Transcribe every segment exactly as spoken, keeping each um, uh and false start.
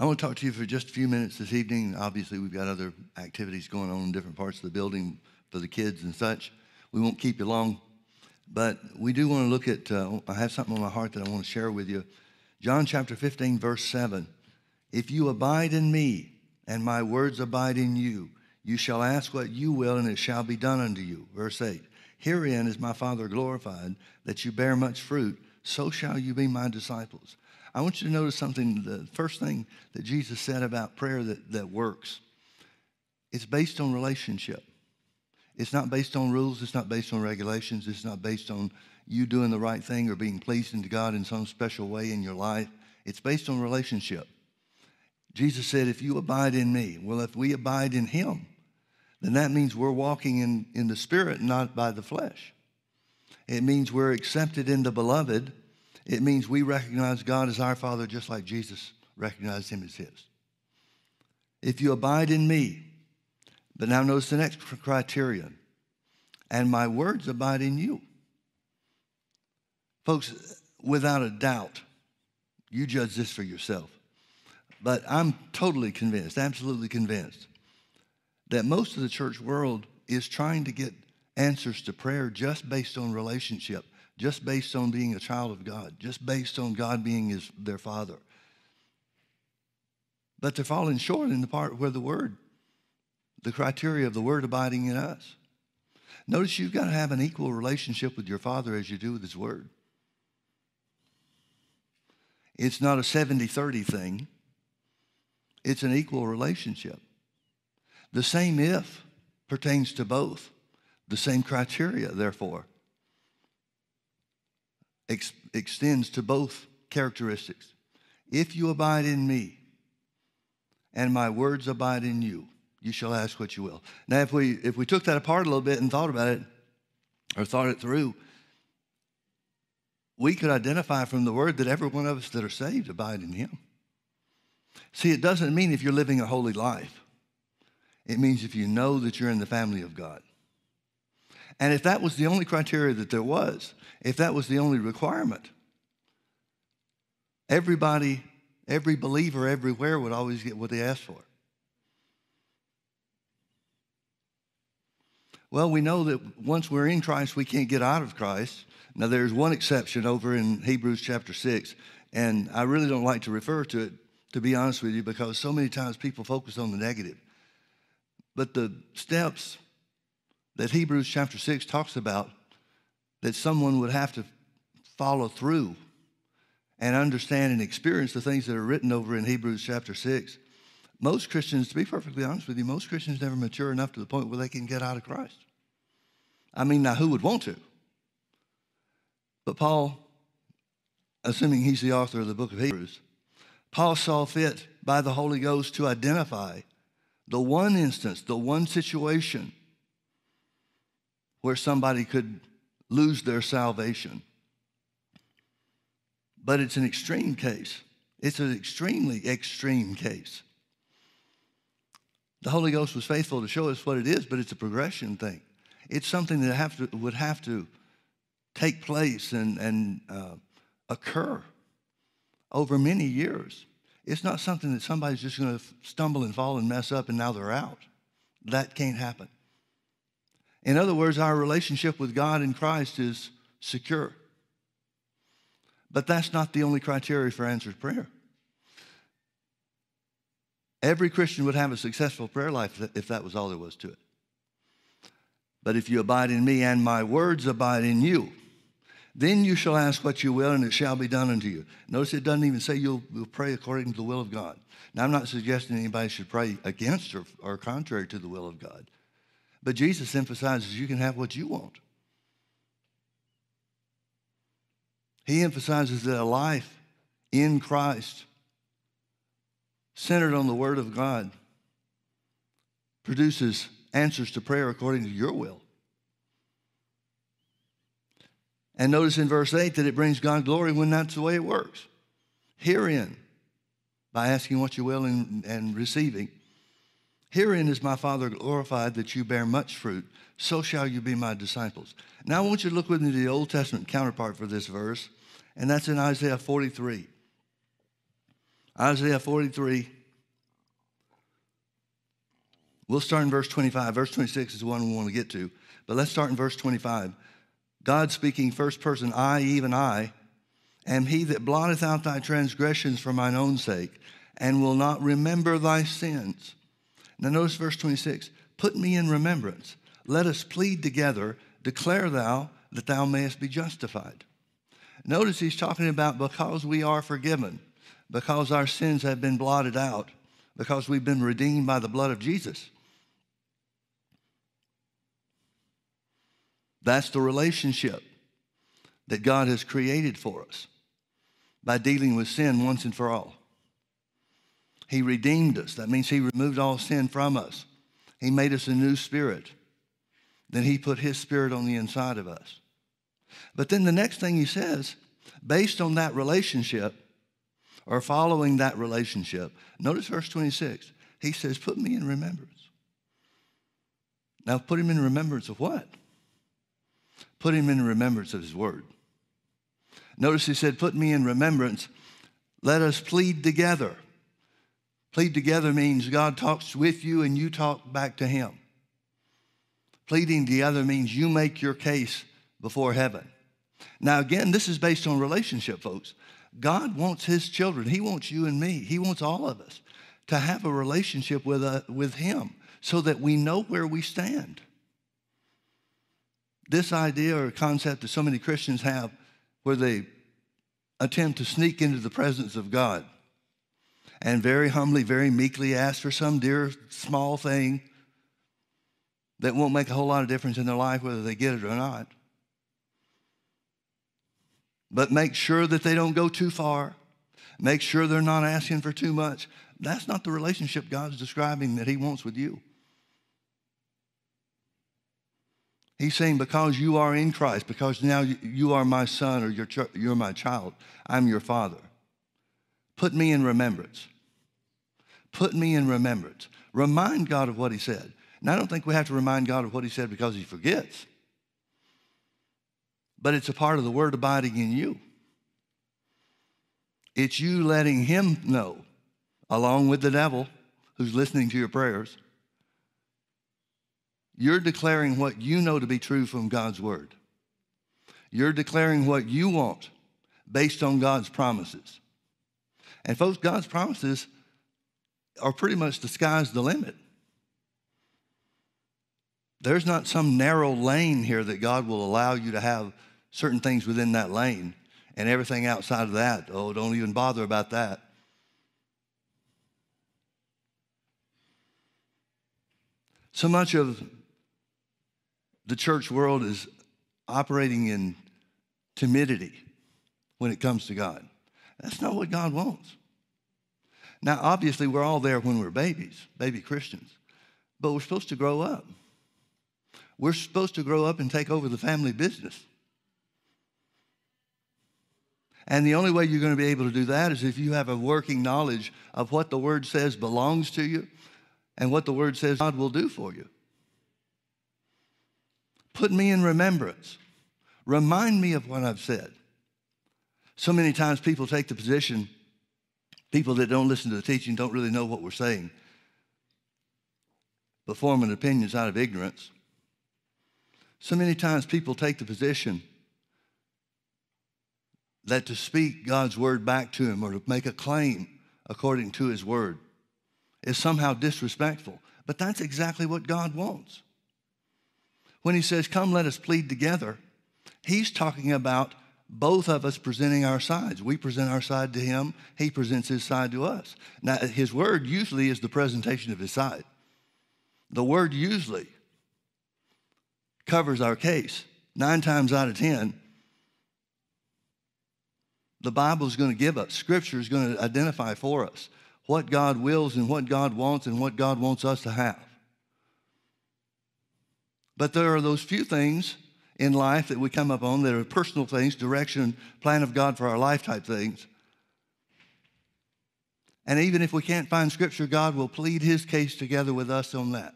I want to talk to you for just a few minutes this evening. Obviously, we've got other activities going on in different parts of the building for the kids and such. We won't keep you long, but we do want to look at, uh, I have something on my heart that I want to share with you. John chapter fifteen, verse seven. If you abide in me and my words abide in you, you shall ask what you will and it shall be done unto you. Verse eight. Herein is my Father glorified, that you bear much fruit, so shall you be my disciples. I want you to notice something. The first thing that Jesus said about prayer that, that works, it's based on relationship. It's not based on rules. It's not based on regulations. It's not based on you doing the right thing or being pleasing to God in some special way in your life. It's based on relationship. Jesus said, if you abide in me. Well, if we abide in him, then that means we're walking in, in the Spirit, not by the flesh. It means we're accepted in the beloved. It means we recognize God as our Father just like Jesus recognized him as his. If you abide in me, but now notice the next criterion, and my words abide in you. Folks, without a doubt, you judge this for yourself, but I'm totally convinced, absolutely convinced, that most of the church world is trying to get answers to prayer just based on relationship, just based on being a child of God, just based on God being his, their Father. But they're falling short in the part where the word, the criteria of the word abiding in us. Notice you've got to have an equal relationship with your Father as you do with his word. It's not a seventy thirty thing. It's an equal relationship. The same if pertains to both. The same criteria, therefore, ex- extends to both characteristics. If you abide in me and my words abide in you, you shall ask what you will. Now, if we if we took that apart a little bit and thought about it or thought it through, we could identify from the word that every one of us that are saved abide in him. See, it doesn't mean if you're living a holy life. It means if you know that you're in the family of God. And if that was the only criteria that there was, if that was the only requirement, everybody, every believer everywhere would always get what they asked for. Well, we know that once we're in Christ, we can't get out of Christ. Now, there's one exception over in Hebrews chapter six, and I really don't like to refer to it, to be honest with you, because so many times people focus on the negative. But the steps that Hebrews chapter six talks about that someone would have to follow through and understand and experience the things that are written over in Hebrews chapter six, most Christians, to be perfectly honest with you, most Christians never mature enough to the point where they can get out of Christ. I mean, now who would want to? But Paul, assuming he's the author of the book of Hebrews, Paul saw fit by the Holy Ghost to identify the one instance, the one situation where somebody could lose their salvation. But it's an extreme case. It's an extremely extreme case. The Holy Ghost was faithful to show us what it is, but it's a progression thing. It's something that have to, would have to take place and, and uh, occur over many years. It's not something that somebody's just going to stumble and fall and mess up and now they're out. That can't happen. In other words, our relationship with God in Christ is secure. But that's not the only criteria for answered prayer. Every Christian would have a successful prayer life if that was all there was to it. But if you abide in me and my words abide in you, then you shall ask what you will and it shall be done unto you. Notice it doesn't even say you'll, you'll pray according to the will of God. Now, I'm not suggesting anybody should pray against or, or contrary to the will of God. But Jesus emphasizes you can have what you want. He emphasizes that a life in Christ, centered on the word of God, produces answers to prayer according to your will. And notice in verse eight that it brings God glory when that's the way it works. Herein, by asking what you will and, and receiving, herein is my Father glorified that you bear much fruit, so shall you be my disciples. Now I want you to look with me to the Old Testament counterpart for this verse, and that's in Isaiah forty-three. Isaiah forty-three. We'll start in verse twenty-five. Verse twenty-six is the one we want to get to. But let's start in verse twenty-five. God speaking, first person, I, even I, am he that blotteth out thy transgressions for mine own sake, and will not remember thy sins. Now notice verse twenty-six. Put me in remembrance. Let us plead together. Declare thou that thou mayest be justified. Notice he's talking about because we are forgiven, because our sins have been blotted out, because we've been redeemed by the blood of Jesus. That's the relationship that God has created for us by dealing with sin once and for all. He redeemed us. That means he removed all sin from us. He made us a new spirit. Then he put his spirit on the inside of us. But then the next thing he says, based on that relationship or following that relationship, notice verse twenty-six. He says, put me in remembrance. Now put him in remembrance of what? Put him in remembrance of his word. Notice he said, put me in remembrance. Let us plead together. Plead together means God talks with you and you talk back to him. Pleading together means you make your case before heaven. Now again, this is based on relationship, folks. God wants his children. He wants you and me. He wants all of us to have a relationship with, uh, with him so that we know where we stand. This idea or concept that so many Christians have where they attempt to sneak into the presence of God and very humbly, very meekly ask for some dear small thing that won't make a whole lot of difference in their life whether they get it or not. But make sure that they don't go too far. Make sure they're not asking for too much. That's not the relationship God's describing that he wants with you. He's saying because you are in Christ, because now you are my son or you're, you're my child, I'm your father. Put me in remembrance. Put me in remembrance. Remind God of what he said. Now, I don't think we have to remind God of what he said because he forgets. But it's a part of the word abiding in you. It's you letting him know, along with the devil who's listening to your prayers, you're declaring what you know to be true from God's word. You're declaring what you want based on God's promises. And folks, God's promises are pretty much the sky's the limit. There's not some narrow lane here that God will allow you to have certain things within that lane and everything outside of that. Oh, don't even bother about that. So much of the church world is operating in timidity when it comes to God. That's not what God wants. Now, obviously, we're all there when we're babies, baby Christians, but we're supposed to grow up. We're supposed to grow up and take over the family business. And the only way you're going to be able to do that is if you have a working knowledge of what the word says belongs to you and what the word says God will do for you. Put me in remembrance. Remind me of what I've said. So many times people take the position, people that don't listen to the teaching don't really know what we're saying, but forming opinions out of ignorance. So many times people take the position that to speak God's word back to him or to make a claim according to his word is somehow disrespectful. But that's exactly what God wants. When he says, come, let us plead together, he's talking about both of us presenting our sides. We present our side to him. He presents his side to us. Now, his word usually is the presentation of his side. The word usually covers our case. Nine times out of ten, the Bible is going to give us, Scripture is going to identify for us what God wills and what God wants and what God wants us to have. But there are those few things in life that we come up on that are personal things, direction, plan of God for our life type things. And even if we can't find Scripture, God will plead his case together with us on that.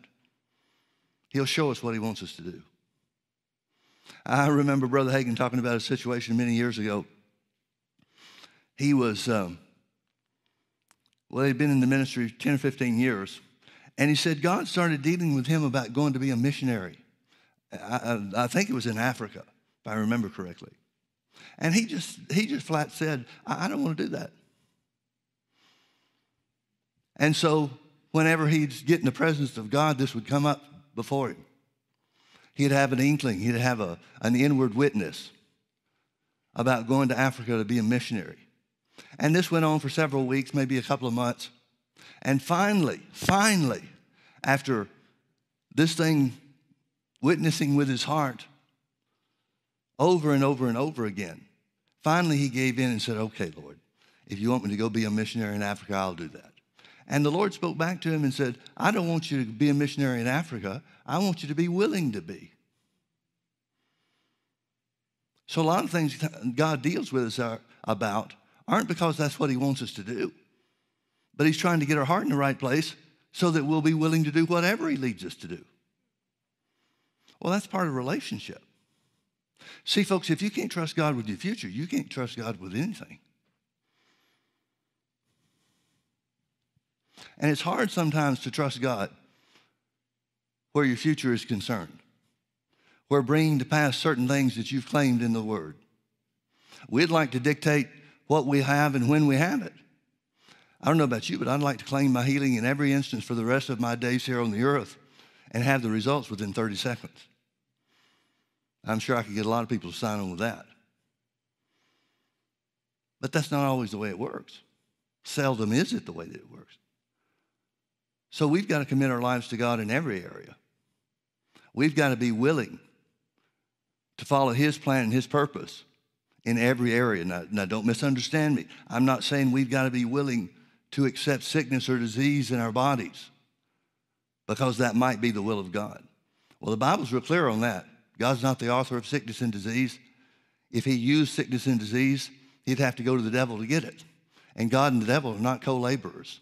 He'll show us what he wants us to do. I remember Brother Hagin talking about a situation many years ago. He was um, Well, he'd been in the ministry ten or fifteen years. And he said God started dealing with him about going to be a missionary. I, I, I think it was in Africa, if I remember correctly. And he just, he just flat said, I, I don't want to do that. And so whenever he'd get in the presence of God, this would come up before him. He'd have an inkling. He'd have a, an inward witness about going to Africa to be a missionary. And this went on for several weeks, maybe a couple of months. And finally, finally, after this thing witnessing with his heart over and over and over again, finally he gave in and said, okay, Lord, if you want me to go be a missionary in Africa, I'll do that. And the Lord spoke back to him and said, I don't want you to be a missionary in Africa. I want you to be willing to be. So a lot of things God deals with us are, about aren't because that's what he wants us to do. But he's trying to get our heart in the right place so that we'll be willing to do whatever he leads us to do. Well, that's part of relationship. See, folks, if you can't trust God with your future, you can't trust God with anything. And it's hard sometimes to trust God where your future is concerned, where bringing to pass certain things that you've claimed in the Word. We'd like to dictate what we have and when we have it. I don't know about you, but I'd like to claim my healing in every instance for the rest of my days here on the earth and have the results within thirty seconds. I'm sure I could get a lot of people to sign on with that. But that's not always the way it works. Seldom is it the way that it works. So we've got to commit our lives to God in every area. We've got to be willing to follow his plan and his purpose in every area. Now, now don't misunderstand me. I'm not saying we've got to be willing to accept sickness or disease in our bodies, because that might be the will of God. Well, the Bible's real clear on that. God's not the author of sickness and disease. If he used sickness and disease, he'd have to go to the devil to get it. And God and the devil are not co-laborers.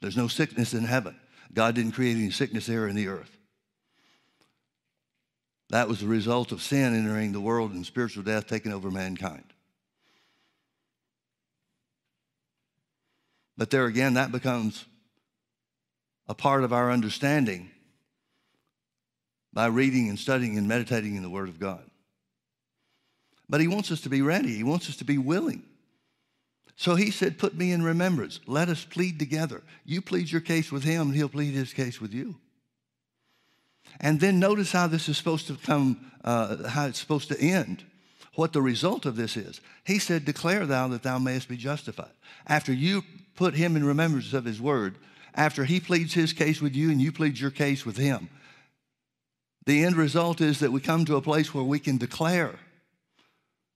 There's no sickness in heaven. God didn't create any sickness here in the earth. That was the result of sin entering the world and spiritual death taking over mankind. But there again, that becomes a part of our understanding by reading and studying and meditating in the Word of God. But he wants us to be ready. He wants us to be willing. So he said, put me in remembrance. Let us plead together. You plead your case with him, and he'll plead his case with you. And then notice how this is supposed to come, uh, how it's supposed to end, what the result of this is. He said, declare thou that thou mayest be justified. After you put him in remembrance of his word, after he pleads his case with you and you plead your case with him, the end result is that we come to a place where we can declare,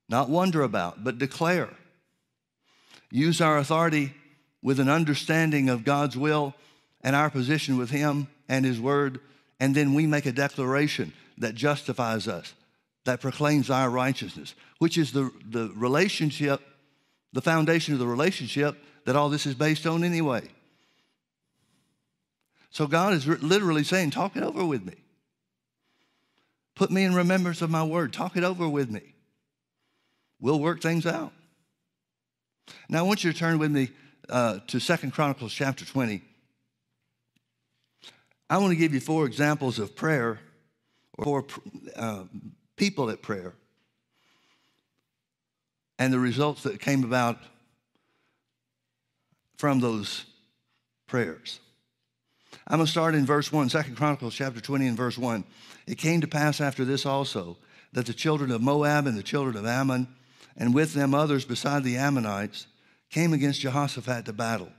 not wonder about, but declare. Use our authority with an understanding of God's will and our position with him and his word, and then we make a declaration that justifies us, that proclaims our righteousness, which is the, the relationship, the foundation of the relationship that all this is based on anyway. So God is literally saying, talk it over with me. Put me in remembrance of my word. Talk it over with me. We'll work things out. Now, I want you to turn with me uh, to Second Chronicles chapter twenty. I want to give you four examples of prayer, or four uh, people at prayer, and the results that came about from those prayers. I'm going to start in verse one, Second Chronicles chapter twenty and verse one. It came to pass after this also that the children of Moab and the children of Ammon, and with them others beside the Ammonites, came against Jehoshaphat to battle.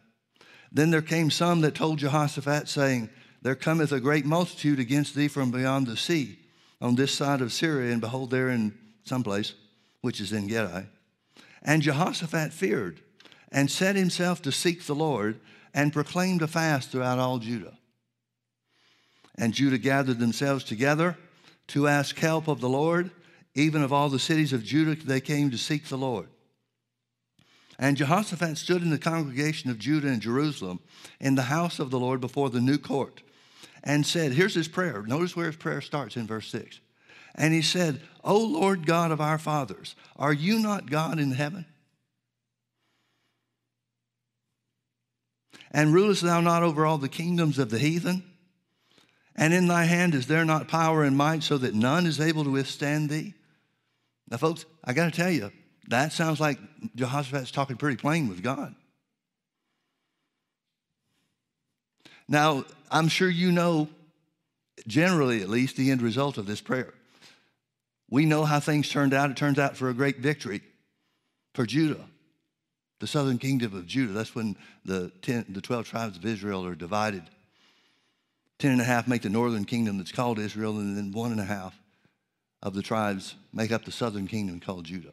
Then there came some that told Jehoshaphat, saying, there cometh a great multitude against thee from beyond the sea, on this side of Syria, and behold, there in some place, which is in Gedi. And Jehoshaphat feared, and set himself to seek the Lord, and proclaimed a fast throughout all Judah. And Judah gathered themselves together to ask help of the Lord. Even of all the cities of Judah, they came to seek the Lord. And Jehoshaphat stood in the congregation of Judah and Jerusalem in the house of the Lord before the new court and said, here's his prayer. Notice where his prayer starts in verse six. And he said, O Lord God of our fathers, are you not God in heaven? And rulest thou not over all the kingdoms of the heathen? And in thy hand is there not power and might, so that none is able to withstand thee? Now, folks, I got to tell you, that sounds like Jehoshaphat's talking pretty plain with God. Now, I'm sure you know, generally at least, the end result of this prayer. We know how things turned out. It turns out for a great victory for Judah, the southern kingdom of Judah. That's when the, ten, the twelve tribes of Israel are divided. Ten and a half make the northern kingdom that's called Israel, and then one and a half of the tribes make up the southern kingdom called Judah.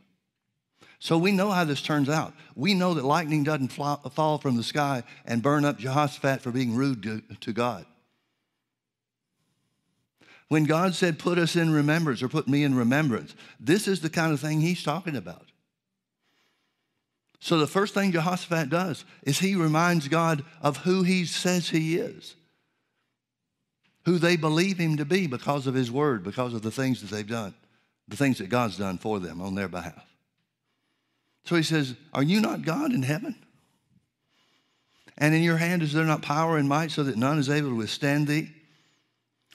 So we know how this turns out. We know that lightning doesn't fall from the sky and burn up Jehoshaphat for being rude to, to God. When God said, put us in remembrance, or put me in remembrance, this is the kind of thing he's talking about. So the first thing Jehoshaphat does is he reminds God of who he says he is, who they believe him to be because of his word, because of the things that they've done, the things that God's done for them on their behalf. So he says, are you not God in heaven? And in your hand is there not power and might, so that none is able to withstand thee?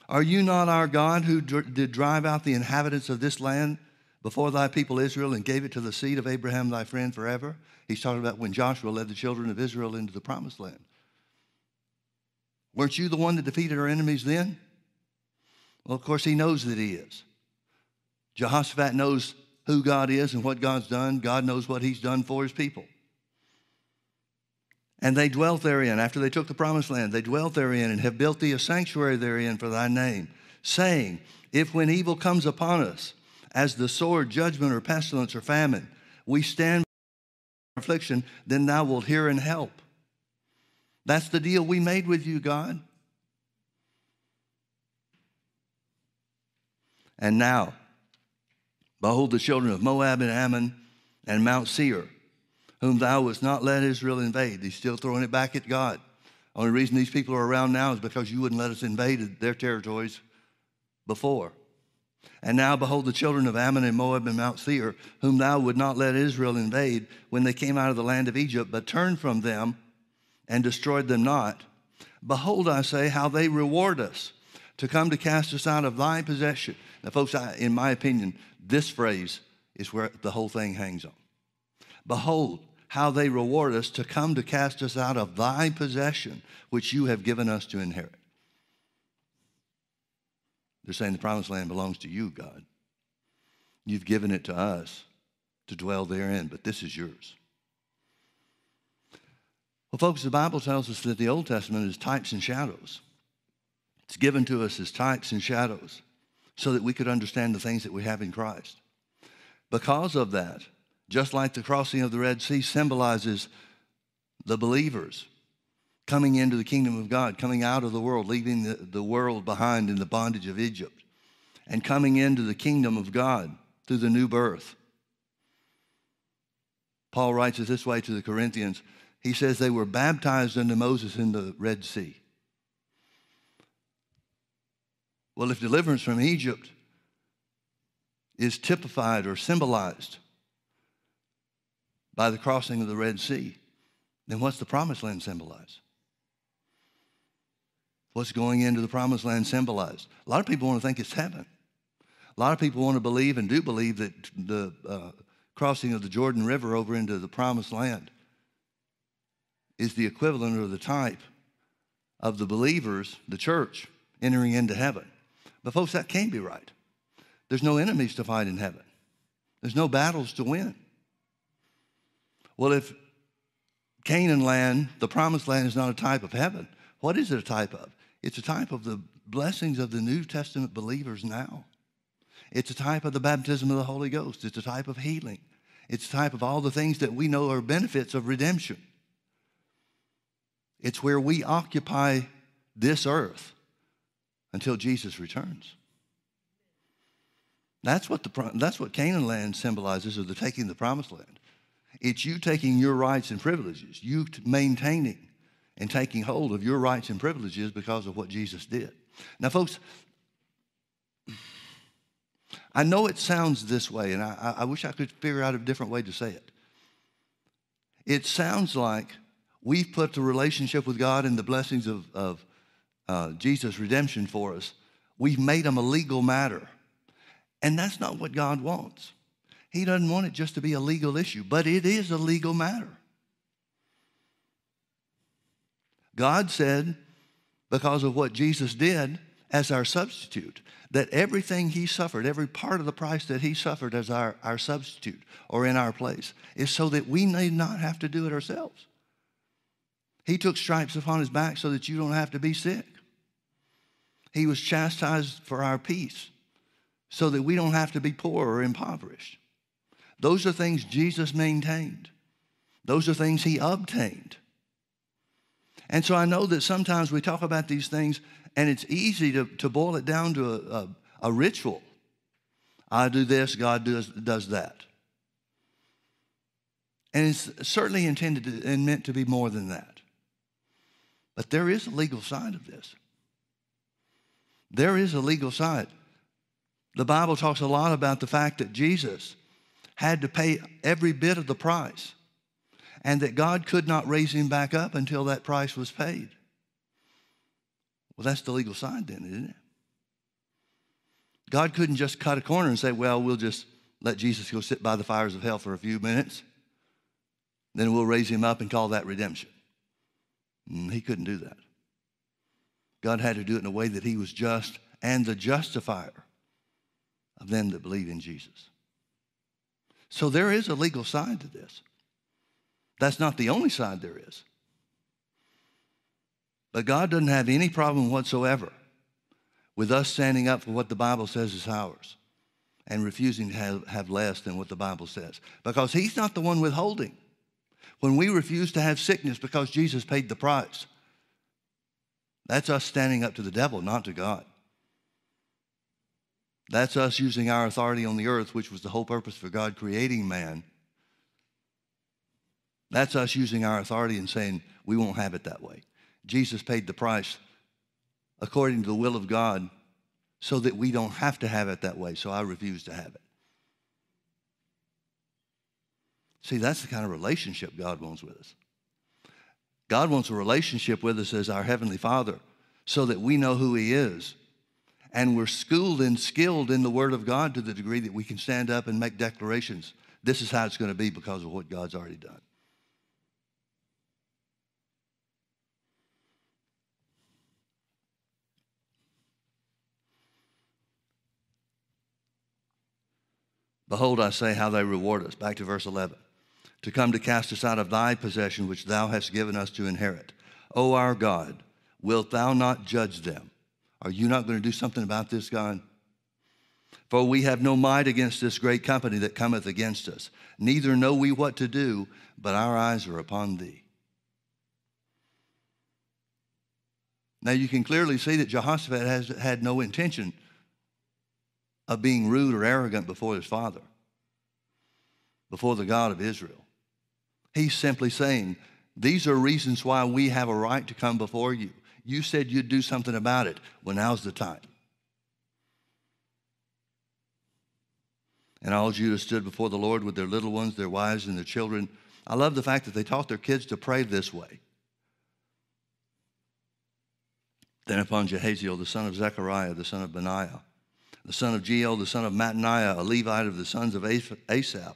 Are you not our God, who did drive out the inhabitants of this land before thy people Israel, and gave it to the seed of Abraham thy friend forever? He's talking about when Joshua led the children of Israel into the promised land. Weren't you the one that defeated our enemies then? Well, of course, he knows that he is. Jehoshaphat knows who God is and what God's done. God knows what he's done for his people. And they dwelt therein, after they took the promised land, they dwelt therein, and have built thee a sanctuary therein for thy name, saying, if when evil comes upon us, as the sword, judgment, or pestilence, or famine, we stand by our affliction, then thou wilt hear and help. That's the deal we made with you, God. And now, behold, the children of Moab and Ammon and Mount Seir, whom thou wouldst not let Israel invade. He's still throwing it back at God. Only reason these people are around now is because you wouldn't let us invade their territories before. And now, behold, the children of Ammon and Moab and Mount Seir, whom thou would not let Israel invade when they came out of the land of Egypt, but turned from them and destroyed them not. Behold, I say, how they reward us to come to cast us out of thy possession. Now, folks, I, in my opinion, this phrase is where the whole thing hangs on. Behold, how they reward us to come to cast us out of thy possession, which you have given us to inherit. They're saying the promised land belongs to you, God. You've given it to us to dwell therein, but this is yours. Well, folks, the Bible tells us that the Old Testament is types and shadows. It's given to us as types and shadows so that we could understand the things that we have in Christ. Because of that, just like the crossing of the Red Sea symbolizes the believers coming into the kingdom of God, coming out of the world, leaving the, the world behind in the bondage of Egypt, and coming into the kingdom of God through the new birth. Paul writes it this way to the Corinthians. He says they were baptized unto Moses in the Red Sea. Well, if deliverance from Egypt is typified or symbolized by the crossing of the Red Sea, then what's the promised land symbolize? What's going into the promised land symbolized? A lot of people want to think it's heaven. A lot of people want to believe, and do believe, that the uh, crossing of the Jordan River over into the promised land is the equivalent or the type of the believers, the church, entering into heaven. But folks, that can't be right. There's no enemies to fight in heaven. There's no battles to win. Well, if Canaan land, the promised land, is not a type of heaven, what is it a type of? It's a type of the blessings of the New Testament believers now. It's a type of the baptism of the Holy Ghost. It's a type of healing. It's a type of all the things that we know are benefits of redemption. It's where we occupy this earth until Jesus returns. That's what, the, that's what Canaan land symbolizes, or the taking of the promised land. It's you taking your rights and privileges, you maintaining and taking hold of your rights and privileges because of what Jesus did. Now, folks, I know it sounds this way, and I, I wish I could figure out a different way to say it. It sounds like We've put the relationship with God and the blessings of, of uh, Jesus' redemption for us. We've made them a legal matter. And that's not what God wants. He doesn't want it just to be a legal issue, but it is a legal matter. God said, because of what Jesus did as our substitute, that everything he suffered, every part of the price that he suffered as our, our substitute or in our place, is so that we need not have to do it ourselves. He took stripes upon his back so that you don't have to be sick. He was chastised for our peace so that we don't have to be poor or impoverished. Those are things Jesus maintained. Those are things he obtained. And so I know that sometimes we talk about these things, and it's easy to, to boil it down to a, a, a ritual. I do this, God does, does that. And it's certainly intended to, and meant to be more than that. But there is a legal side of this. There is a legal side. The Bible talks a lot about the fact that Jesus had to pay every bit of the price, and that God could not raise him back up until that price was paid. Well, that's the legal side then, isn't it? God couldn't just cut a corner and say, well, we'll just let Jesus go sit by the fires of hell for a few minutes, then we'll raise him up and call that redemption. And he couldn't do that. God had to do it in a way that he was just and the justifier of them that believe in Jesus. So there is a legal side to this. That's not the only side there is. But God doesn't have any problem whatsoever with us standing up for what the Bible says is ours and refusing to have, have less than what the Bible says, because he's not the one withholding. When we refuse to have sickness because Jesus paid the price, that's us standing up to the devil, not to God. That's us using our authority on the earth, which was the whole purpose for God creating man. That's us using our authority and saying, we won't have it that way. Jesus paid the price according to the will of God so that we don't have to have it that way, so I refuse to have it. See, that's the kind of relationship God wants with us. God wants a relationship with us as our Heavenly Father so that we know who he is, and we're schooled and skilled in the Word of God to the degree that we can stand up and make declarations. This is how it's going to be because of what God's already done. Behold, I say how they reward us. Back to verse eleven. To come to cast us out of thy possession, which thou hast given us to inherit. O our God, wilt thou not judge them? Are you not going to do something about this, God? For we have no might against this great company that cometh against us. Neither know we what to do, but our eyes are upon thee. Now you can clearly see that Jehoshaphat has had no intention of being rude or arrogant before his father, before the God of Israel. He's simply saying, these are reasons why we have a right to come before you. You said you'd do something about it. Well, now's the time. And all Judah stood before the Lord with their little ones, their wives, and their children. I love the fact that they taught their kids to pray this way. Then upon Jehaziel, the son of Zechariah, the son of Benaiah, the son of Jeiel, the son of Mattaniah, a Levite of the sons of Asaph,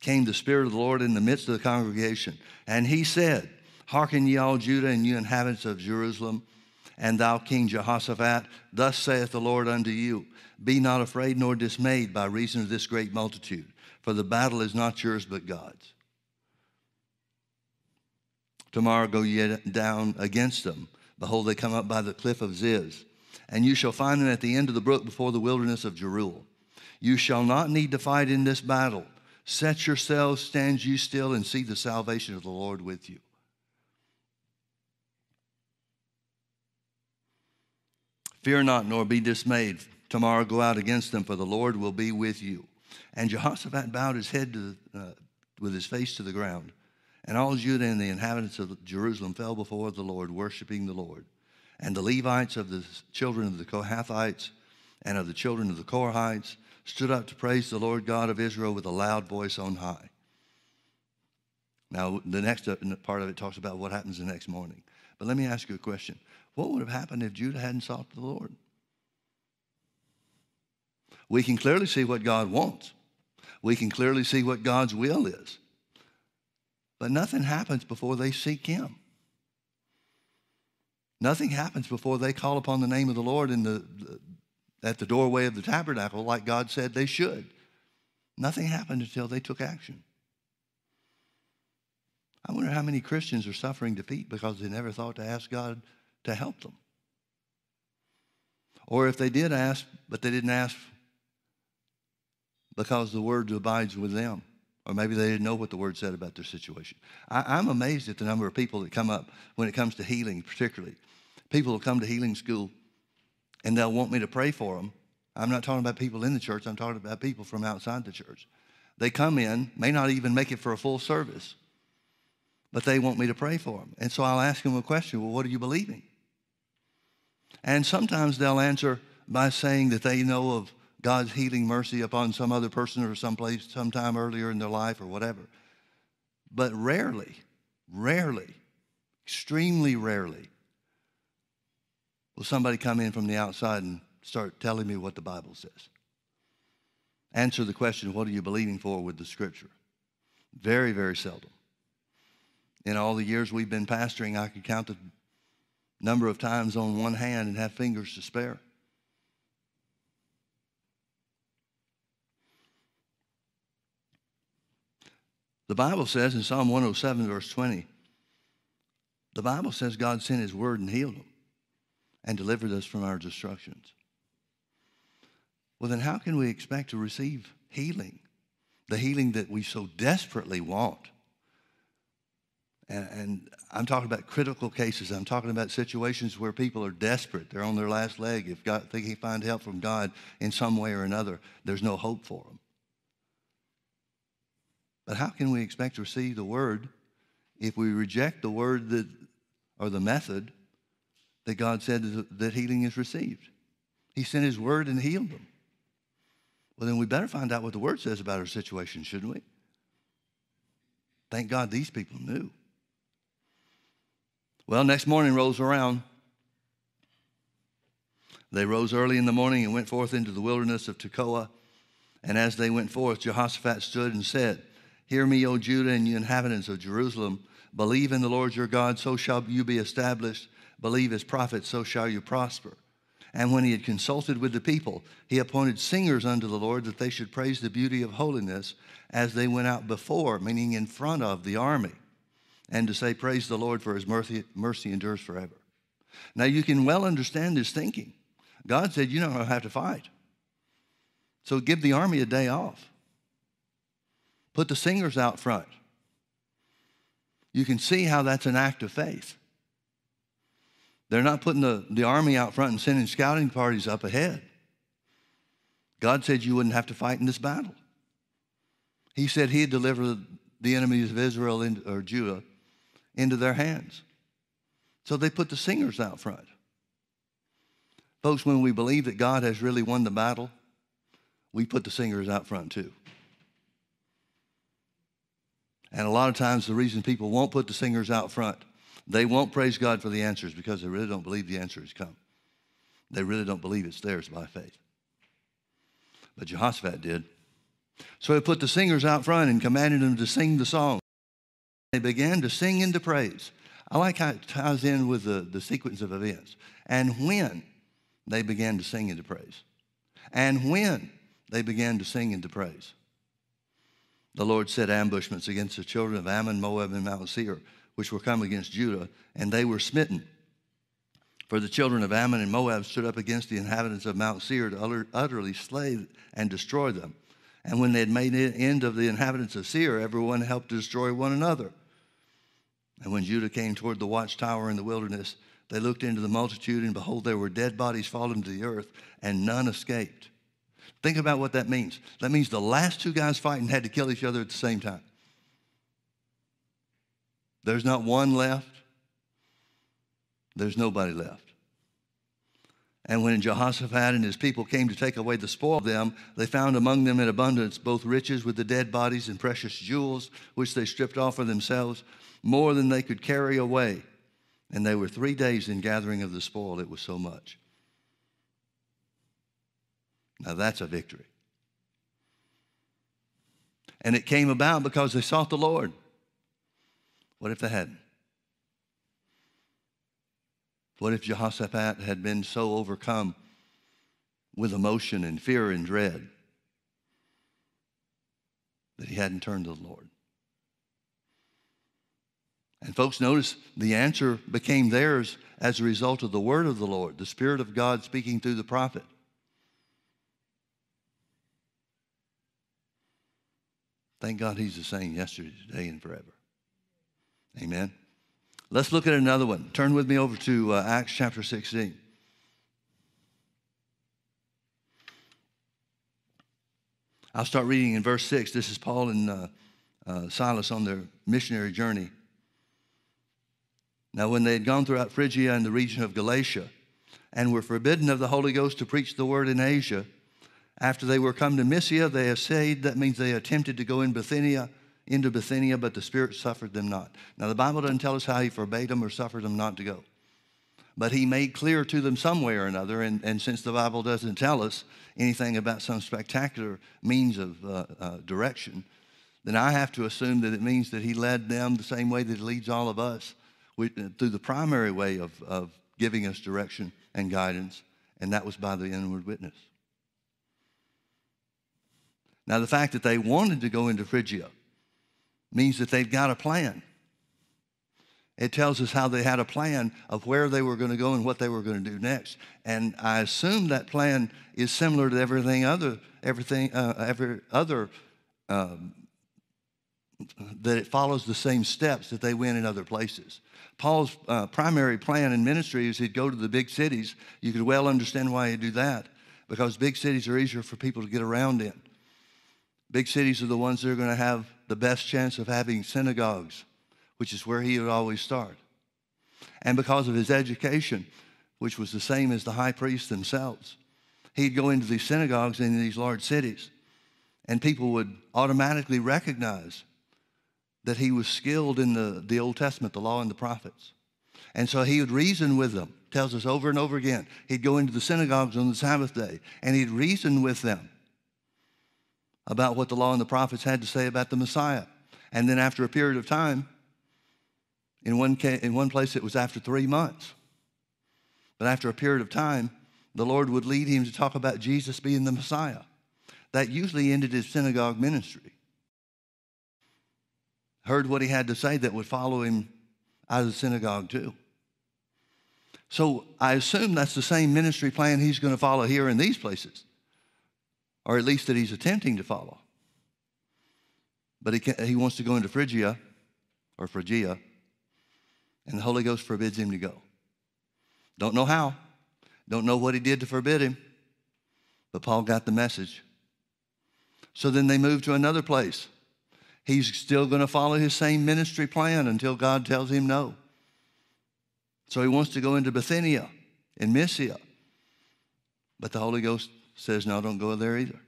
came the Spirit of the Lord in the midst of the congregation. And he said, Hearken ye all Judah, and you inhabitants of Jerusalem, and thou King Jehoshaphat, thus saith the Lord unto you, Be not afraid nor dismayed by reason of this great multitude, for the battle is not yours but God's. Tomorrow go ye down against them. Behold, they come up by the cliff of Ziz. And you shall find them at the end of the brook before the wilderness of Jeruel. You shall not need to fight in this battle. Set yourselves, stand you still, and see the salvation of the Lord with you. Fear not, nor be dismayed. Tomorrow go out against them, for the Lord will be with you. And Jehoshaphat bowed his head to the, uh, with his face to the ground. And all Judah and the inhabitants of Jerusalem fell before the Lord, worshiping the Lord. And the Levites of the children of the Kohathites and of the children of the Korahites stood up to praise the Lord God of Israel with a loud voice on high. Now, the next part of it talks about what happens the next morning. But let me ask you a question. What would have happened if Judah hadn't sought the Lord? We can clearly see what God wants. We can clearly see what God's will is. But nothing happens before they seek him. Nothing happens before they call upon the name of the Lord in the, the, at the doorway of the tabernacle like God said they should. Nothing happened until they took action. I wonder how many Christians are suffering defeat because they never thought to ask God to help them. Or if they did ask, but they didn't ask because the word abides with them. Or maybe they didn't know what the word said about their situation. I, I'm amazed at the number of people that come up when it comes to healing, particularly. People will come to healing school and they'll want me to pray for them. I'm not talking about people in the church. I'm talking about people from outside the church. They come in, may not even make it for a full service, but they want me to pray for them. And so I'll ask them a question. Well, what are you believing? And sometimes they'll answer by saying that they know of God's healing mercy upon some other person or someplace sometime earlier in their life or whatever. But rarely, rarely, extremely rarely will somebody come in from the outside and start telling me what the Bible says. Answer the question, what are you believing for, with the scripture? Very, very seldom. In all the years we've been pastoring, I could count the number of times on one hand and have fingers to spare. The Bible says in Psalm one oh seven, verse twenty, the Bible says God sent his word and healed them and delivered us from our destructions. Well, then how can we expect to receive healing, the healing that we so desperately want? And I'm talking about critical cases. I'm talking about situations where people are desperate. They're on their last leg. If God, they can find help from God in some way or another, there's no hope for them. But how can we expect to receive the word if we reject the word that, or the method that God said that healing is received? He sent his word and healed them. Well, then we better find out what the word says about our situation, shouldn't we? Thank God these people knew. Well, next morning rolls around. They rose early in the morning and went forth into the wilderness of Tekoa. And as they went forth, Jehoshaphat stood and said, "Hear me, O Judah, and you inhabitants of Jerusalem. Believe in the Lord your God, so shall you be established. Believe his prophets, so shall you prosper." And when he had consulted with the people, he appointed singers unto the Lord, that they should praise the beauty of holiness, as they went out before, meaning in front of the army, and to say, "Praise the Lord, for his mercy, mercy endures forever." Now, you can well understand his thinking. God said, you're not going to have to fight. So give the army a day off. Put the singers out front. You can see how that's an act of faith. They're not putting the, the army out front and sending scouting parties up ahead. God said you wouldn't have to fight in this battle. He said he'd deliver the enemies of Israel in, or Judah into their hands. So they put the singers out front. Folks, when we believe that God has really won the battle, we put the singers out front too. And a lot of times the reason people won't put the singers out front, they won't praise God for the answers, because they really don't believe the answers come. They really don't believe it's theirs by faith. But Jehoshaphat did. So he put the singers out front and commanded them to sing the song. They began to sing into praise. I like how it ties in with the, the sequence of events. And when they began to sing into praise. And when they began to sing into praise. The Lord set ambushments against the children of Ammon, Moab, and Mount Seir, which were come against Judah, and they were smitten. For the children of Ammon and Moab stood up against the inhabitants of Mount Seir to utterly slay and destroy them. And when they had made an end of the inhabitants of Seir, everyone helped to destroy one another. And when Judah came toward the watchtower in the wilderness, they looked into the multitude, and behold, there were dead bodies fallen to the earth, and none escaped. Think about what that means. That means the last two guys fighting had to kill each other at the same time. There's not one left. There's nobody left. And when Jehoshaphat and his people came to take away the spoil of them, they found among them in abundance both riches with the dead bodies and precious jewels, which they stripped off for themselves, more than they could carry away. And they were three days in gathering of the spoil. It was so much. Now that's a victory. And it came about because they sought the Lord. What if they hadn't? What if Jehoshaphat had been so overcome with emotion and fear and dread that he hadn't turned to the Lord? And folks, notice the answer became theirs as a result of the word of the Lord, the Spirit of God speaking through the prophet. Thank God he's the same yesterday, today, and forever. Amen. Let's look at another one. Turn with me over to uh, Acts chapter sixteen. I'll start reading in verse six. This is Paul and uh, uh, Silas on their missionary journey. Now, when they had gone throughout Phrygia and the region of Galatia, and were forbidden of the Holy Ghost to preach the word in Asia, after they were come to Mysia, they essayed, that means they attempted to go in Bithynia, into Bithynia, but the Spirit suffered them not. Now, the Bible doesn't tell us how he forbade them or suffered them not to go. But he made clear to them some way or another, and, and since the Bible doesn't tell us anything about some spectacular means of uh, uh, direction, then I have to assume that it means that he led them the same way that he leads all of us, We, through the primary way of, of giving us direction and guidance, and that was by the inward witness. Now, the fact that they wanted to go into Phrygia means that they've got a plan. It tells us how they had a plan of where they were going to go and what they were going to do next, and I assume that plan is similar to everything other, everything, uh, every other, um, that it follows the same steps that they went in other places. Paul's uh, primary plan in ministry is he'd go to the big cities. You could well understand why he'd do that, because big cities are easier for people to get around in. Big cities are the ones that are going to have the best chance of having synagogues, which is where he would always start. And because of his education, which was the same as the high priests themselves, he'd go into these synagogues in these large cities, and people would automatically recognize that he was skilled in the, the Old Testament, the law and the prophets. And so he would reason with them. Tells us over and over again. He'd go into the synagogues on the Sabbath day, and he'd reason with them about what the law and the prophets had to say about the Messiah. And then after a period of time, in one, ca- in one place it was after three months, but after a period of time, the Lord would lead him to talk about Jesus being the Messiah. That usually ended his synagogue ministry. Heard what he had to say that would follow him out of the synagogue too. So I assume that's the same ministry plan he's going to follow here in these places, or at least that he's attempting to follow. But he, can, he wants to go into Phrygia, or Phrygia, and the Holy Ghost forbids him to go. Don't know how. Don't know what he did to forbid him, but Paul got the message. So then they moved to another place. He's still going to follow his same ministry plan until God tells him no. So he wants to go into Bithynia and Mysia. But the Holy Ghost says, no, don't go there either.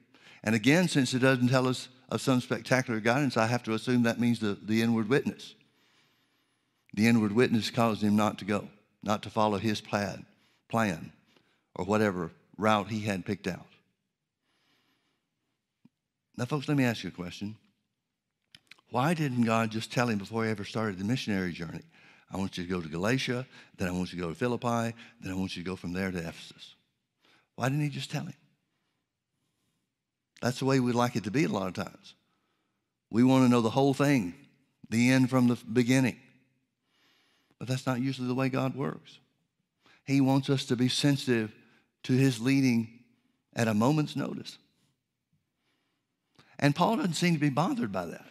And again, since it doesn't tell us of some spectacular guidance, I have to assume that means the, the inward witness. The inward witness caused him not to go, not to follow his plan, plan or whatever route he had picked out. Now, folks, let me ask you a question. Why didn't God just tell him before he ever started the missionary journey, I want you to go to Galatia, then I want you to go to Philippi, then I want you to go from there to Ephesus? Why didn't he just tell him? That's the way we like it to be a lot of times. We want to know the whole thing, the end from the beginning. But that's not usually the way God works. He wants us to be sensitive to his leading at a moment's notice. And Paul doesn't seem to be bothered by that.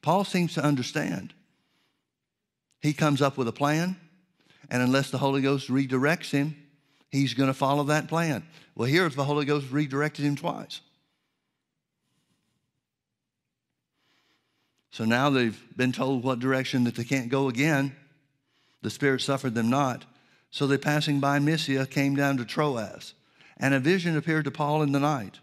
Paul seems to understand. He comes up with a plan, and unless the Holy Ghost redirects him, he's going to follow that plan. Well, here the Holy Ghost redirected him twice. So now they've been told what direction that they can't go again. The Spirit suffered them not. So they, passing by Mysia, came down to Troas. And a vision appeared to Paul in the night.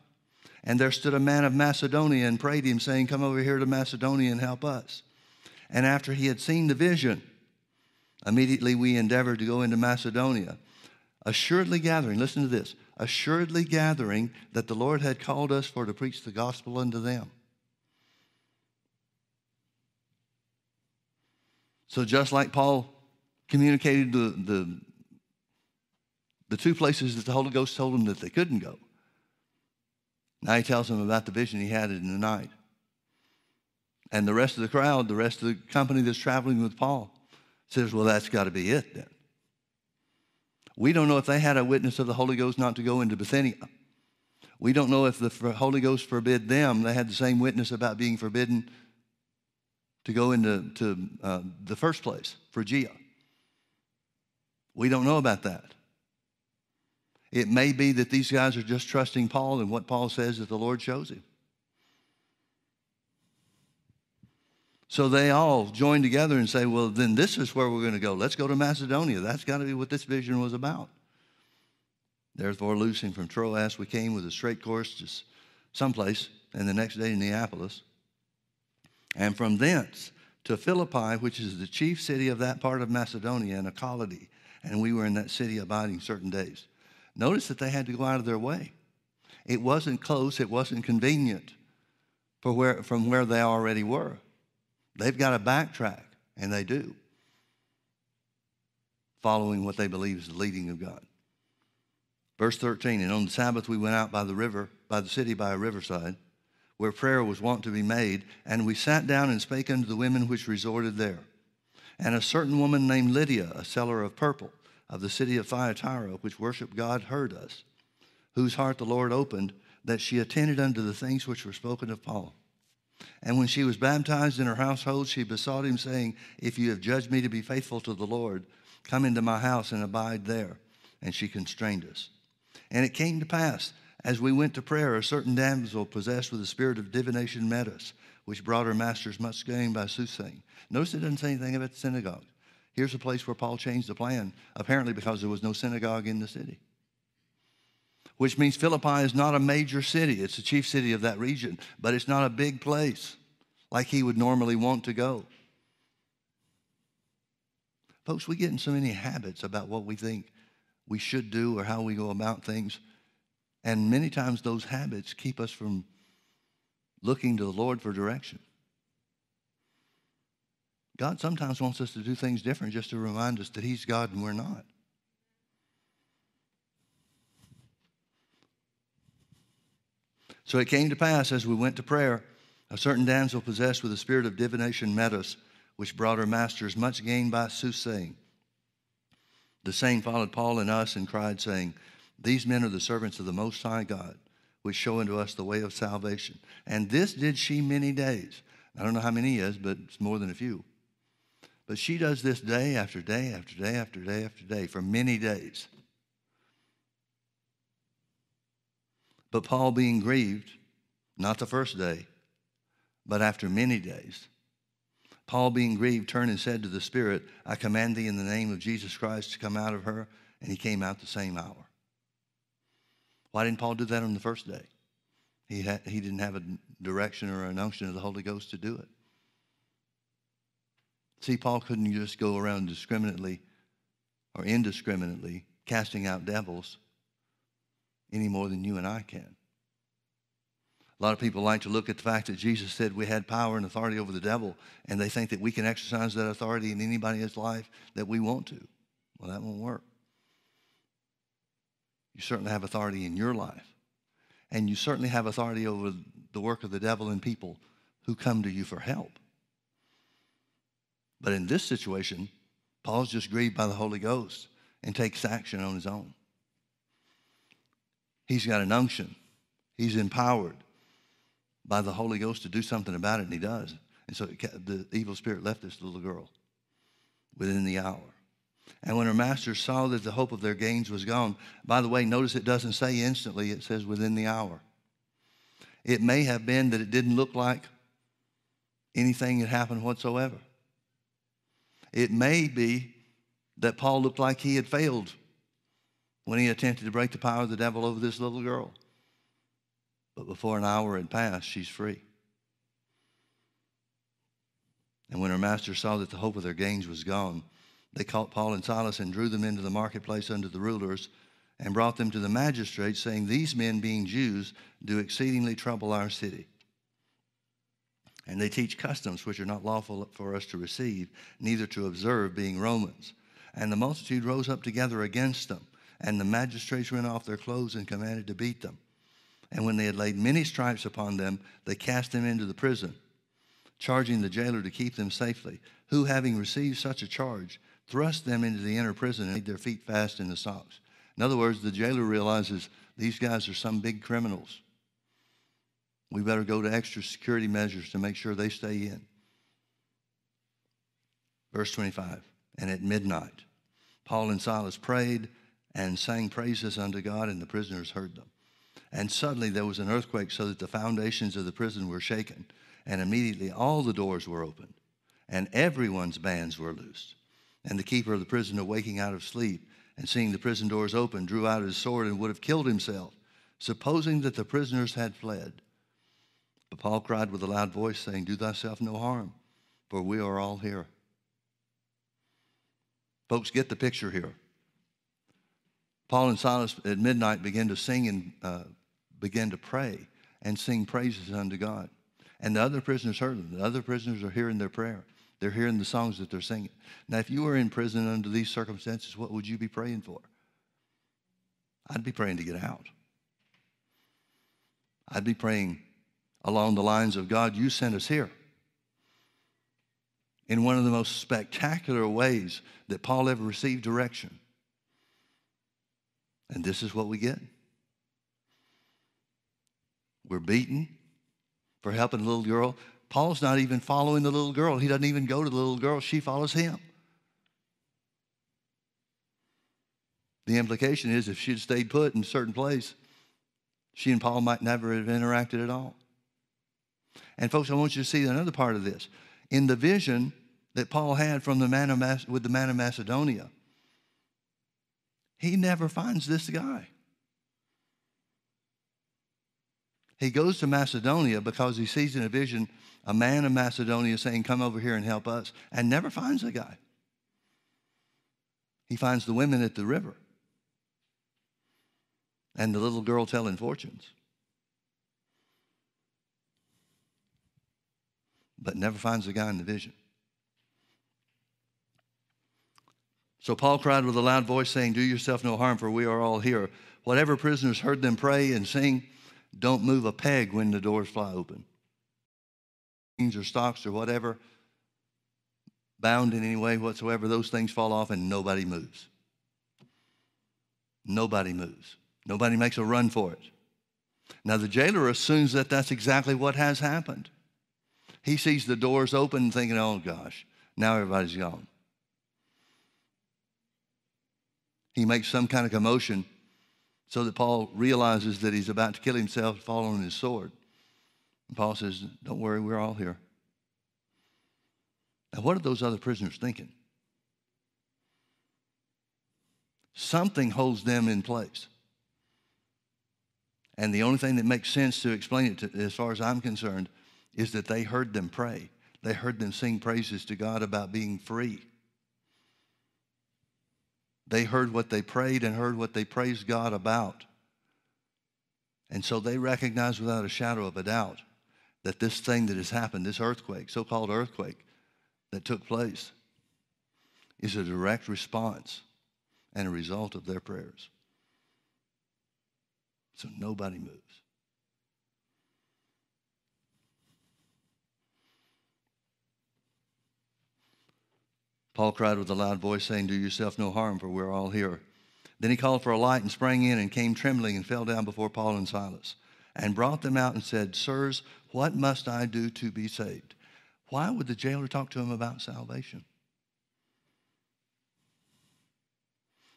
And there stood a man of Macedonia and prayed him, saying, come over here to Macedonia and help us. And after he had seen the vision, immediately we endeavored to go into Macedonia, assuredly gathering, listen to this, assuredly gathering that the Lord had called us for to preach the gospel unto them. So just like Paul communicated the, the, the two places that the Holy Ghost told him that they couldn't go, now he tells them about the vision he had in the night. And the rest of the crowd, the rest of the company that's traveling with Paul says, well, that's got to be it then. We don't know if they had a witness of the Holy Ghost not to go into Bithynia. We don't know if the Holy Ghost forbid them. They had the same witness about being forbidden to go into to, uh, the first place, Phrygia. We don't know about that. It may be that these guys are just trusting Paul and what Paul says that the Lord shows him. So they all join together and say, well, then this is where we're going to go. Let's go to Macedonia. That's got to be what this vision was about. Therefore, loosing from Troas, we came with a straight course to someplace, and the next day to Neapolis. And from thence to Philippi, which is the chief city of that part of Macedonia, and a colony. And we were in that city abiding certain days. Notice that they had to go out of their way. It wasn't close. It wasn't convenient for where, from where they already were. They've got to backtrack, and they do, following what they believe is the leading of God. Verse thirteen, and on the Sabbath we went out by the river, by the city by a riverside, where prayer was wont to be made, and we sat down and spake unto the women which resorted there. And a certain woman named Lydia, a seller of purple, of the city of Thyatira, which worshipped God, heard us, whose heart the Lord opened, that she attended unto the things which were spoken of Paul. And when she was baptized in her household, she besought him, saying, if you have judged me to be faithful to the Lord, come into my house and abide there. And she constrained us. And it came to pass, as we went to prayer, a certain damsel possessed with the spirit of divination met us, which brought her masters much gain by soothsaying. Notice it doesn't say anything about the synagogue. Here's a place where Paul changed the plan, apparently because there was no synagogue in the city. Which means Philippi is not a major city. It's the chief city of that region, but it's not a big place like he would normally want to go. Folks, we get in so many habits about what we think we should do or how we go about things, and many times those habits keep us from looking to the Lord for direction. God sometimes wants us to do things different just to remind us that he's God and we're not. So it came to pass, as we went to prayer, a certain damsel possessed with the spirit of divination met us, which brought her masters much gain by soothsaying. The same followed Paul and us, and cried, saying, these men are the servants of the Most High God, which show unto us the way of salvation. And this did she many days. I don't know how many is, but it's more than a few. But she does this day after day after day after day after day for many days. But Paul, being grieved, not the first day, but after many days, Paul, being grieved, turned and said to the Spirit, I command thee in the name of Jesus Christ to come out of her. And he came out the same hour. Why didn't Paul do that on the first day? He, had, he didn't have a direction or an unction of the Holy Ghost to do it. See, Paul couldn't just go around discriminately or indiscriminately casting out devils any more than you and I can. A lot of people like to look at the fact that Jesus said we had power and authority over the devil, and they think that we can exercise that authority in anybody's life that we want to. Well, that won't work. You certainly have authority in your life, and you certainly have authority over the work of the devil and people who come to you for help. But in this situation, Paul's just grieved by the Holy Ghost and takes action on his own. He's got an unction. He's empowered by the Holy Ghost to do something about it, and he does. And so it, the evil spirit left this little girl within the hour. And when her masters saw that the hope of their gains was gone, by the way, notice it doesn't say instantly. It says within the hour. It may have been that it didn't look like anything had happened whatsoever. It may be that Paul looked like he had failed when he attempted to break the power of the devil over this little girl. But before an hour had passed, she's free. And when her master saw that the hope of their gains was gone, they caught Paul and Silas and drew them into the marketplace under the rulers and brought them to the magistrates, saying, "These men, being Jews, do exceedingly trouble our city. And they teach customs which are not lawful for us to receive, neither to observe, being Romans." And the multitude rose up together against them, and the magistrates rent off their clothes and commanded to beat them. And when they had laid many stripes upon them, they cast them into the prison, charging the jailer to keep them safely, who, having received such a charge, thrust them into the inner prison and made their feet fast in the stocks. In other words, the jailer realizes these guys are some big criminals. We better go to extra security measures to make sure they stay in. Verse twenty-five, "And at midnight, Paul and Silas prayed and sang praises unto God, and the prisoners heard them. And suddenly there was an earthquake, so that the foundations of the prison were shaken, and immediately all the doors were opened, and everyone's bands were loosed. And the keeper of the prison, awaking out of sleep, and seeing the prison doors open, drew out his sword and would have killed himself, supposing that the prisoners had fled. But Paul cried with a loud voice, saying, 'Do thyself no harm, for we are all here.'" Folks, get the picture here. Paul and Silas at midnight began to sing and uh, began to pray and sing praises unto God. And the other prisoners heard them. The other prisoners are hearing their prayer. They're hearing the songs that they're singing. Now, if you were in prison under these circumstances, what would you be praying for? I'd be praying to get out. I'd be praying along the lines of, "God, you sent us here." In one of the most spectacular ways that Paul ever received direction. And this is what we get. We're beaten for helping a little girl. Paul's not even following the little girl. He doesn't even go to the little girl. She follows him. The implication is, if she had stayed put in a certain place, she and Paul might never have interacted at all. And folks, I want you to see another part of this. In the vision that Paul had from the man of Mas- with the man of Macedonia, he never finds this guy. He goes to Macedonia because he sees in a vision a man of Macedonia saying, "Come over here and help us," and never finds the guy. He finds the women at the river and the little girl telling fortunes, but never finds the guy in the vision. So Paul cried with a loud voice, saying, "Do yourself no harm, for we are all here." Whatever prisoners heard them pray and sing, don't move a peg when the doors fly open. Or stocks or whatever, bound in any way whatsoever, those things fall off and nobody moves. Nobody moves. Nobody makes a run for it. Now the jailer assumes that that's exactly what has happened. He sees the doors open thinking, "Oh gosh, now everybody's gone." He makes some kind of commotion so that Paul realizes that he's about to kill himself, fall on his sword. And Paul says, "Don't worry, we're all here." Now what are those other prisoners thinking? Something holds them in place. And the only thing that makes sense to explain it, to, as far as I'm concerned, is that they heard them pray. They heard them sing praises to God about being free. They heard what they prayed and heard what they praised God about. And so they recognized without a shadow of a doubt that this thing that has happened, this earthquake, so-called earthquake that took place, is a direct response and a result of their prayers. So nobody moves. Paul cried with a loud voice, saying, "Do yourself no harm, for we're all here." Then he called for a light and sprang in and came trembling and fell down before Paul and Silas and brought them out and said, "Sirs, what must I do to be saved?" Why would the jailer talk to him about salvation?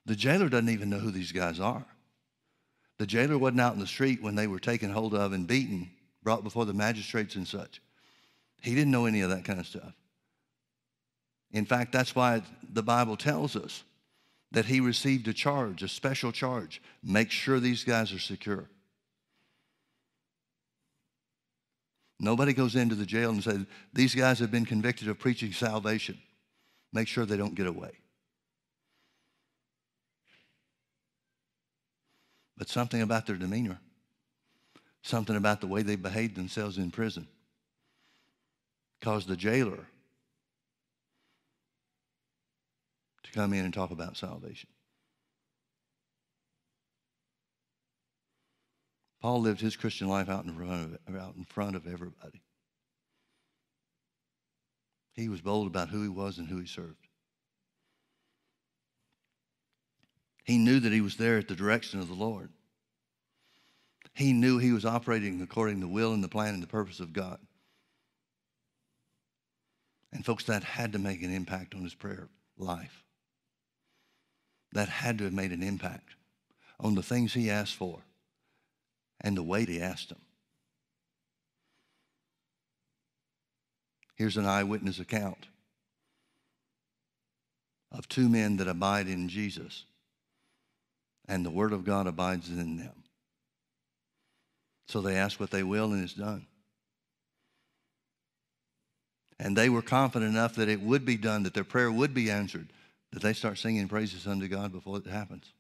The jailer doesn't even know who these guys are. The jailer wasn't out in the street when they were taken hold of and beaten, brought before the magistrates and such. He didn't know any of that kind of stuff. In fact, that's why the Bible tells us that he received a charge, a special charge. Make sure these guys are secure. Nobody goes into the jail and says, these guys have been convicted of preaching salvation. Make sure they don't get away. But something about their demeanor, something about the way they behaved themselves in prison, caused the jailer to come in and talk about salvation. Paul lived his Christian life out in front of, out in front of everybody. He was bold about who he was and who he served. He knew that he was there at the direction of the Lord. He knew he was operating according to the will and the plan and the purpose of God. And folks, that had to make an impact on his prayer life. That had to have made an impact on the things he asked for and the way he asked them. Here's an eyewitness account of two men that abide in Jesus, and the word of God abides in them. So they ask what they will, and it's done. And they were confident enough that it would be done, that their prayer would be answered, that they start singing praises unto God before it happens.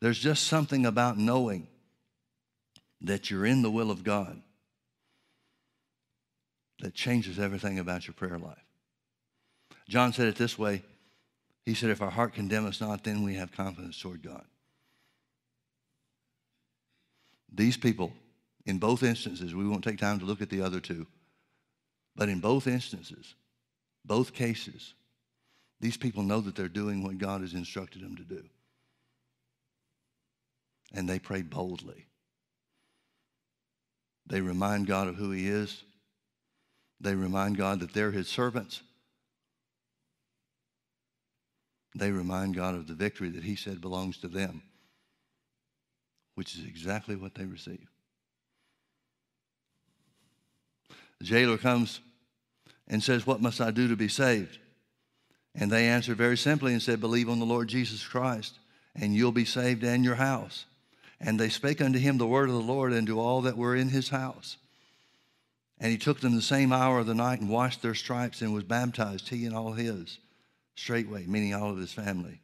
There's just something about knowing that you're in the will of God that changes everything about your prayer life. John said it this way. He said, if our heart condemn us not, then we have confidence toward God. These people, in both instances, we won't take time to look at the other two, but in both instances, both cases, these people know that they're doing what God has instructed them to do. And they pray boldly. They remind God of who he is. They remind God that they're his servants. They remind God of the victory that he said belongs to them, which is exactly what they receive. The jailer comes and says, what must I do to be saved? And they answer very simply and said, believe on the Lord Jesus Christ, and you'll be saved and your house. And they spake unto him the word of the Lord and to all that were in his house. And he took them the same hour of the night and washed their stripes and was baptized, he and all his, straightway, meaning all of his family.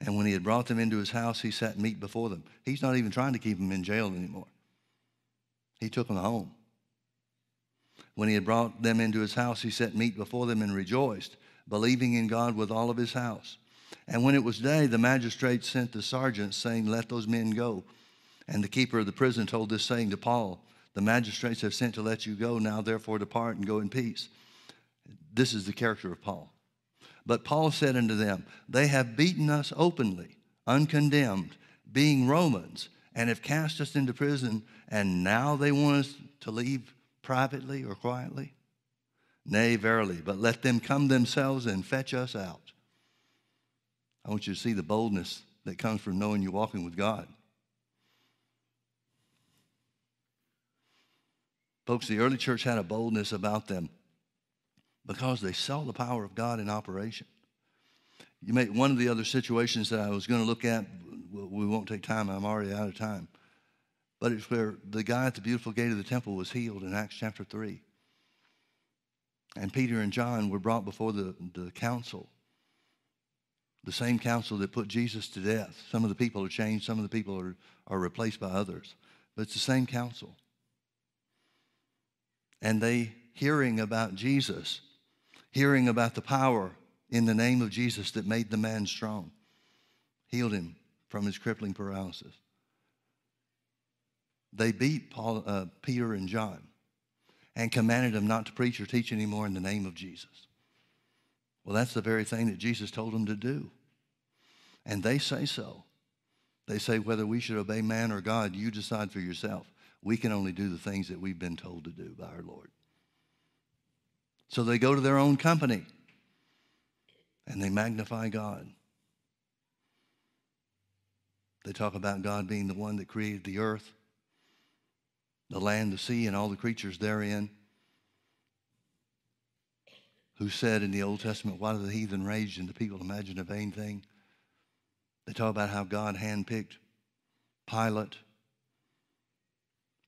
And when he had brought them into his house, he sat meat before them. He's not even trying to keep them in jail anymore. He took them home. When he had brought them into his house, he set meat before them and rejoiced, believing in God with all of his house. And when it was day, the magistrate sent the sergeant, saying, let those men go. And the keeper of the prison told this saying to Paul, the magistrates have sent to let you go. Now therefore depart and go in peace. This is the character of Paul. But Paul said unto them, they have beaten us openly, uncondemned, being Romans, and have cast us into prison, and now they want us to leave privately or quietly? Nay, verily, but let them come themselves and fetch us out. I want you to see the boldness that comes from knowing you're walking with God. Folks, the early church had a boldness about them because they saw the power of God in operation. You may, one of the other situations that I was going to look at, we won't take time, I'm already out of time, but it's where the guy at the beautiful gate of the temple was healed in Acts chapter three. And Peter and John were brought before the, the council, the same council that put Jesus to death. Some of the people are changed, some of the people are, are replaced by others, but it's the same council. And they, hearing about Jesus, hearing about the power in the name of Jesus that made the man strong, healed him from his crippling paralysis. They beat Paul, uh, Peter and John and commanded them not to preach or teach anymore in the name of Jesus. Well, that's the very thing that Jesus told them to do. And they say so. They say whether we should obey man or God, you decide for yourself. We can only do the things that we've been told to do by our Lord. So they go to their own company and they magnify God. They talk about God being the one that created the earth, the land, the sea, and all the creatures therein, who said in the Old Testament, why do the heathen rage and the people imagine a vain thing? They talk about how God handpicked Pilate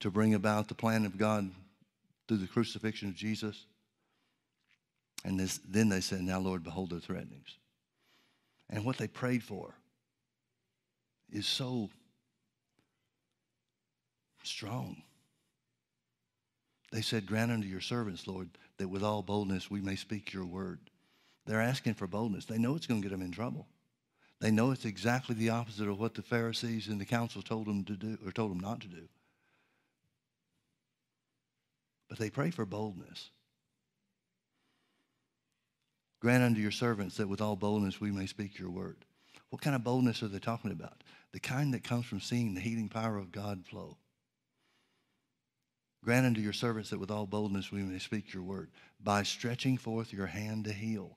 to bring about the plan of God through the crucifixion of Jesus. And this, then they said, now, Lord, behold their threatenings. And what they prayed for is so strong. They said, grant unto your servants, Lord, that with all boldness we may speak your word. They're asking for boldness. They know it's going to get them in trouble. They know it's exactly the opposite of what the Pharisees and the council told them to do or told them not to do. But they pray for boldness. Grant unto your servants that with all boldness we may speak your word. What kind of boldness are they talking about? The kind that comes from seeing the healing power of God flow. Grant unto your servants that with all boldness we may speak your word by stretching forth your hand to heal,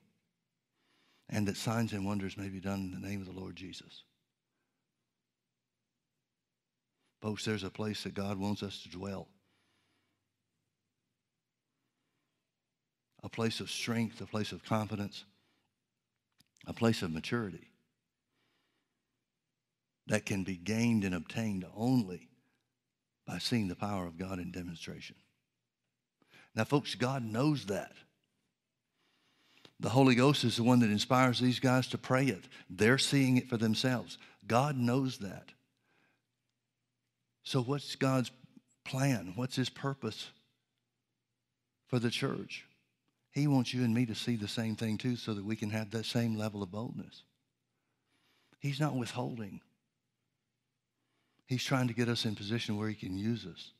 and that signs and wonders may be done in the name of the Lord Jesus. Folks, there's a place that God wants us to dwell. A place of strength, a place of confidence, a place of maturity that can be gained and obtained only by seeing the power of God in demonstration. Now, folks, God knows that. The Holy Ghost is the one that inspires these guys to pray it. They're seeing it for themselves. God knows that. So what's God's plan? What's his purpose for the church? He wants you and me to see the same thing too, so that we can have that same level of boldness. He's not withholding. He's trying to get us in position where he can use us.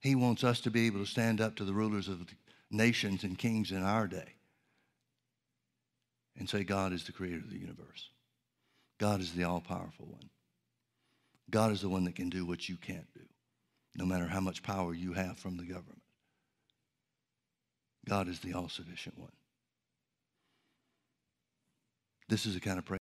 He wants us to be able to stand up to the rulers of the nations and kings in our day and say, God is the creator of the universe. God is the all-powerful one. God is the one that can do what you can't do, no matter how much power you have from the government. God is the all-sufficient one. This is the kind of prayer.